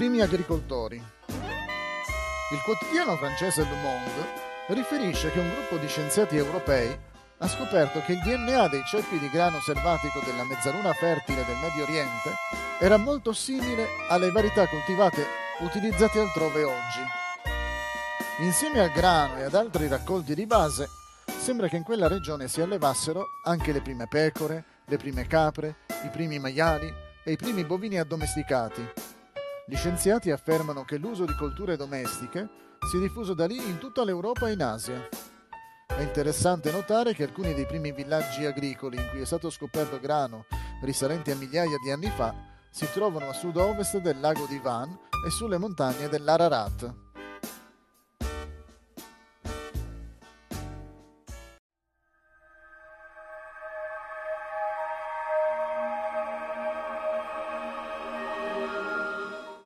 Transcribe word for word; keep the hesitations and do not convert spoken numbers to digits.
primi agricoltori. Il quotidiano francese Le Monde riferisce che un gruppo di scienziati europei ha scoperto che il D N A dei ceppi di grano selvatico della mezzaluna fertile del Medio Oriente era molto simile alle varietà coltivate utilizzate altrove oggi. Insieme al grano e ad altri raccolti di base, sembra che in quella regione si allevassero anche le prime pecore, le prime capre, i primi maiali e i primi bovini addomesticati. Gli scienziati affermano che l'uso di colture domestiche si è diffuso da lì in tutta l'Europa e in Asia. È interessante notare che alcuni dei primi villaggi agricoli in cui è stato scoperto grano, risalenti a migliaia di anni fa, si trovano a sud-ovest del lago di Van e sulle montagne dell'Ararat.